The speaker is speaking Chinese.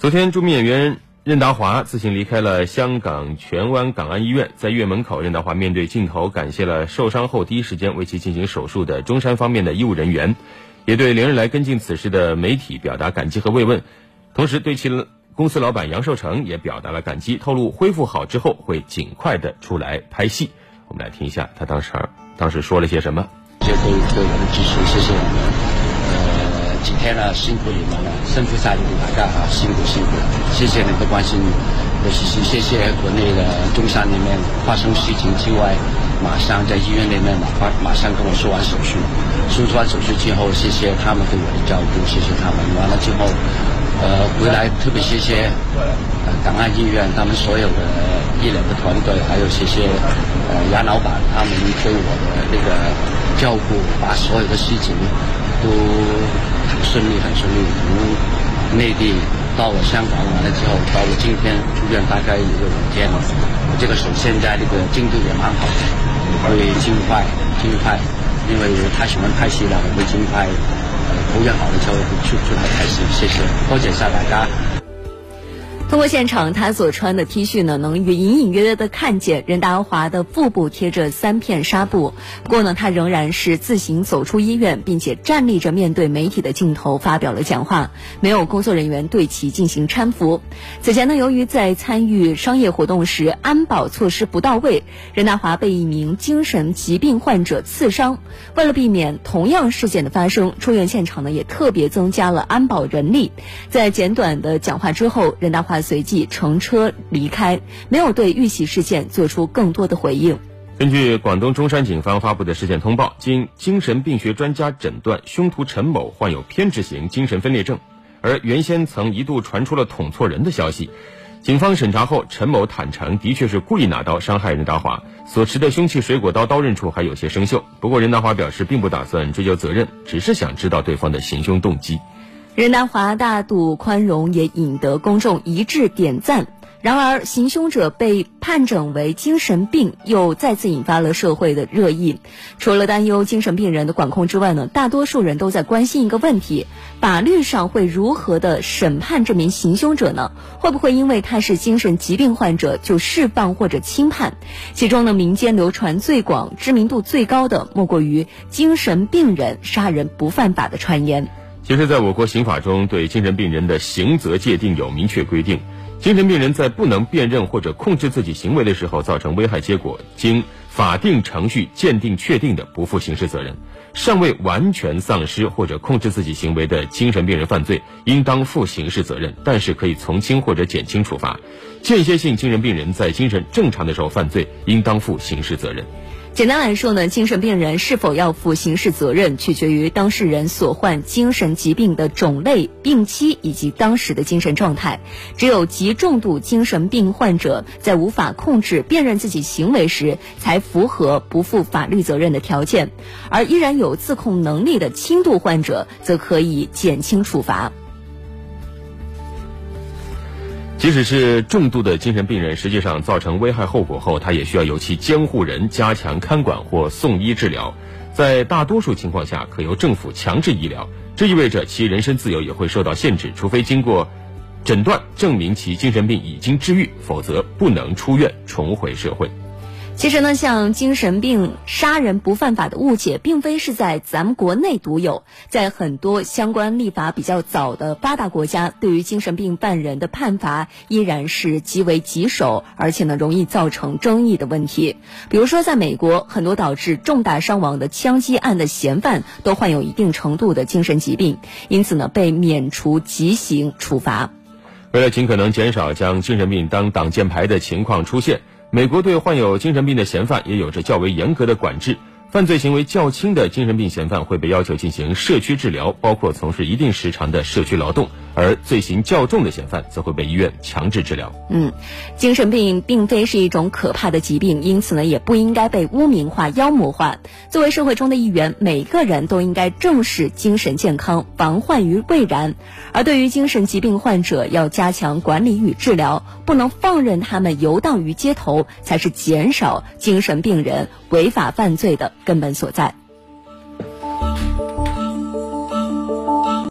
昨天，著名演员任达华自行离开了香港荃湾港安医院。在医院门口，任达华面对镜头感谢了受伤后第一时间为其进行手术的中山方面的医务人员，也对连日来跟进此事的媒体表达感激和慰问，同时对其公司老板杨受成也表达了感激，透露恢复好之后会尽快的出来拍戏。我们来听一下他当时说了些什么。谢谢各位对我的支持，谢谢你们。今天呢，辛苦你们了，辛苦晒你们大家啊，辛苦，谢谢你们的关心，尤其是谢谢国内的中山里面发生事情之外，马上在医院里面马上跟我说完手术，说完手术之后，谢谢他们对我的照顾，谢谢他们。完了之后，回来特别谢谢港安医院他们所有的医疗的团队，还有谢谢杨老板他们对我的那个照顾，把所有的事情都很顺利，从内地到我香港，完了之后到我今天住院大概也有5天了。我这个手现在这个进度也蛮好的，我会尽快，因为他喜欢拍戏了，我会尽快头也好了之后出来拍戏。谢谢，多谢晒大家。通过现场他所穿的 T 恤呢，能隐隐约约的看见任达华的腹部贴着3片纱布。不过呢，他仍然是自行走出医院，并且站立着面对媒体的镜头发表了讲话，没有工作人员对其进行搀扶。此前呢，由于在参与商业活动时安保措施不到位，任达华被一名精神疾病患者刺伤。为了避免同样事件的发生，出院现场呢也特别增加了安保人力。在简短的讲话之后，任达华随即乘车离开，没有对遇袭事件做出更多的回应。根据广东中山警方发布的事件通报，经精神病学专家诊断，凶徒陈某患有偏执型精神分裂症，而原先曾一度传出了捅错人的消息。警方审查后，陈某坦诚的确是故意拿刀伤害任达华，所持的凶器水果刀刀刃处还有些生锈。不过任达华表示并不打算追究责任，只是想知道对方的行凶动机。任达华大度宽容，也引得公众一致点赞。然而，行凶者被判诊为精神病，又再次引发了社会的热议。除了担忧精神病人的管控之外呢，大多数人都在关心一个问题：法律上会如何的审判这名行凶者呢？会不会因为他是精神疾病患者就释放或者轻判？其中呢，民间流传最广、知名度最高的，莫过于精神病人杀人不犯法的传言。其实在我国刑法中，对精神病人的刑责界定有明确规定，精神病人在不能辨认或者控制自己行为的时候造成危害结果，经法定程序鉴定确定的，不负刑事责任。尚未完全丧失或者控制自己行为的精神病人犯罪，应当负刑事责任，但是可以从轻或者减轻处罚。间歇性精神病人在精神正常的时候犯罪，应当负刑事责任。简单来说呢，精神病人是否要负刑事责任，取决于当事人所患精神疾病的种类、病期以及当时的精神状态。只有极重度精神病患者在无法控制、辨认自己行为时，才符合不负法律责任的条件，而依然有自控能力的轻度患者，则可以减轻处罚。即使是重度的精神病人，实际上造成危害后果后，他也需要由其监护人加强看管或送医治疗。在大多数情况下，可由政府强制医疗，这意味着其人身自由也会受到限制，除非经过诊断证明其精神病已经治愈，否则不能出院重回社会。其实呢，像精神病杀人不犯法的误解，并非是在咱们国内独有，在很多相关立法比较早的发达国家，对于精神病犯人的判罚依然是极为棘手，而且呢，容易造成争议的问题。比如说，在美国，很多导致重大伤亡的枪击案的嫌犯都患有一定程度的精神疾病，因此呢，被免除极刑处罚。为了尽可能减少将精神病当挡箭牌的情况出现，美国对患有精神病的嫌犯也有着较为严格的管制，犯罪行为较轻的精神病嫌犯会被要求进行社区治疗，包括从事一定时长的社区劳动，而罪行较重的嫌犯则会被医院强制治疗。精神病并非是一种可怕的疾病，因此呢，也不应该被污名化、妖魔化。作为社会中的一员，每个人都应该重视精神健康，防患于未然。而对于精神疾病患者，要加强管理与治疗，不能放任他们游荡于街头，才是减少精神病人违法犯罪的根本所在。